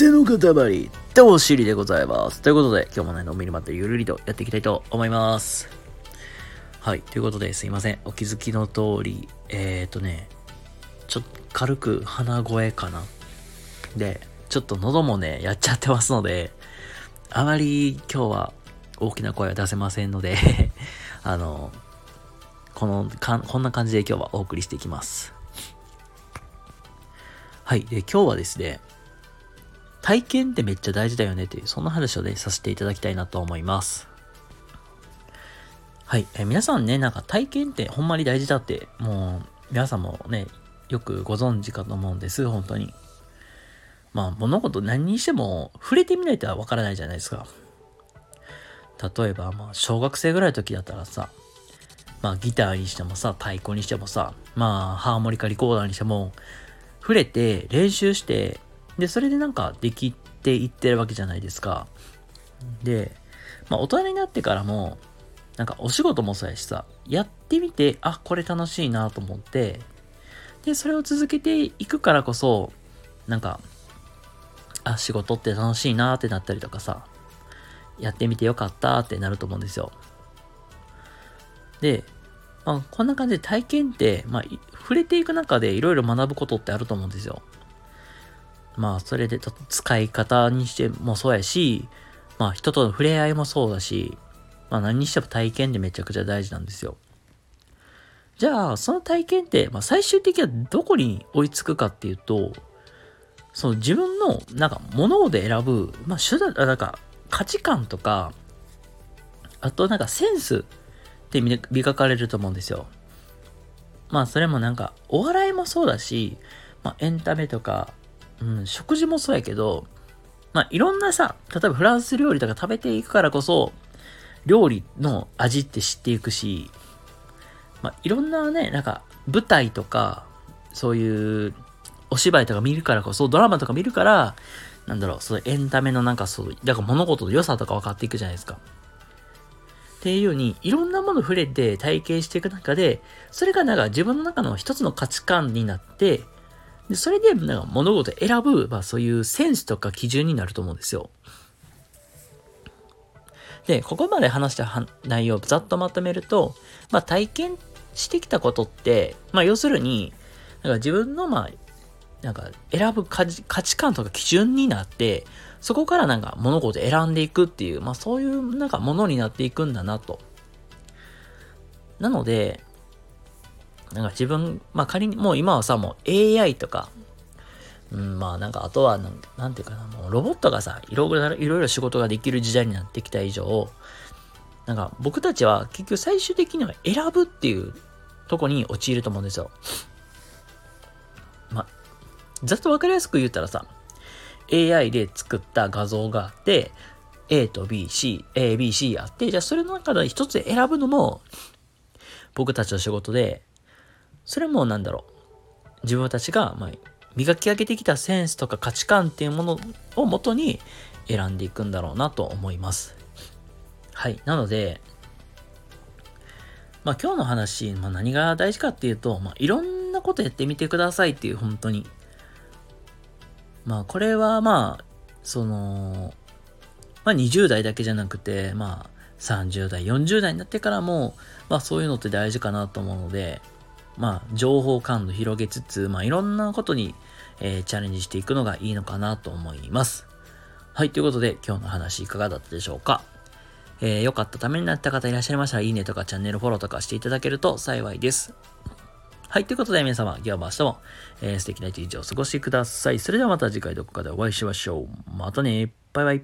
背の塊とお尻でございます。ということで今日もねのんびりまってゆるりとやっていきたいと思います。はい、ということですいません、お気づきの通りちょっと軽く鼻声かなで、ちょっと喉もねやっちゃってますので、あまり今日は大きな声は出せませんのでこんな感じで今日はお送りしていきます。はい、で今日はですね、体験ってめっちゃ大事だよねっていう、そんな話をねさせていただきたいなと思います。はい、皆さんね、なんか体験ってほんまに大事だって、もう皆さんもねよくご存知かと思うんです。本当にまあ物事何にしても触れてみないとわからないじゃないですか。例えばまあ小学生ぐらいの時だったらさ、まあギターにしてもさ、太鼓にしてもさ、まあハーモニカリコーダーにしても触れて練習して、でそれでなんかできていってるわけじゃないですか。でまあ大人になってからもなんかお仕事もそうやしさ、やってみて、あ、これ楽しいなと思って、でそれを続けていくからこそ、なんかあ、仕事って楽しいなってなったりとかさ、やってみてよかったってなると思うんですよ。で、まあ、こんな感じで体験って、まあ、触れていく中でいろいろ学ぶことってあると思うんですよ。まあそれで使い方にしてもそうやし、まあ人との触れ合いもそうだし、まあ何にしても体験ってめちゃくちゃ大事なんですよ。じゃあその体験って、まあ、最終的にはどこに追いつくかっていうと、その自分のなんかもので選ぶ、まあ手段、なんか価値観とか、あとなんかセンスって磨かれると思うんですよ。まあそれもなんかお笑いもそうだし、まあエンタメとか、うん、食事もそうやけど、まあいろんなさ、例えばフランス料理とか食べていくからこそ料理の味って知っていくし、まあいろんなね、なんか舞台とかそういうお芝居とか見るからこそ、ドラマとか見るから、なんだろう、そのエンタメのなんかそう、だから物事の良さとか分かっていくじゃないですか。っていうようにいろんなもの触れて体験していく中で、それがなんか自分の中の一つの価値観になって、でそれでなんか物事を選ぶ、まあ、そういうセンスとか基準になると思うんですよ。でここまで話した内容をざっとまとめると、まあ、体験してきたことって、まあ、要するになんか自分のまあなんか選ぶ価値観とか基準になって、そこからなんか物事を選んでいくっていう、まあ、そういうなんかものになっていくんだなと。なのでなんか自分、まあ仮にもう今はさ、もう AI とか、うん、まあなんかあとはなんていうかな、もうロボットがさ、いろいろ仕事ができる時代になってきた以上、なんか僕たちは結局最終的には選ぶっていうとこに陥ると思うんですよ。まあざっとわかりやすく言ったらさ、 AI で作った画像があって A と B、C、A、B、C あって、じゃあそれの中で一つ選ぶのも僕たちの仕事で、それもなんだろう、自分たちがまあ磨き上げてきたセンスとか価値観っていうものをもとに選んでいくんだろうなと思います。はい、なのでまあ今日の話、まあ、何が大事かっていうと、まあ、いろんなことやってみてくださいっていう、本当にまあこれはまあそのまあ20代だけじゃなくて、まあ30代40代になってからもまあそういうのって大事かなと思うので、まあ、情報感度広げつつ、まあ、いろんなことに、チャレンジしていくのがいいのかなと思います。はい、ということで、今日の話いかがだったでしょうか。良かったためになった方いらっしゃいましたら、いいねとかチャンネルフォローとかしていただけると幸いです。はい、ということで皆様、今日も明日も、素敵な一日をお過ごしください。それではまた次回どこかでお会いしましょう。またね。バイバイ。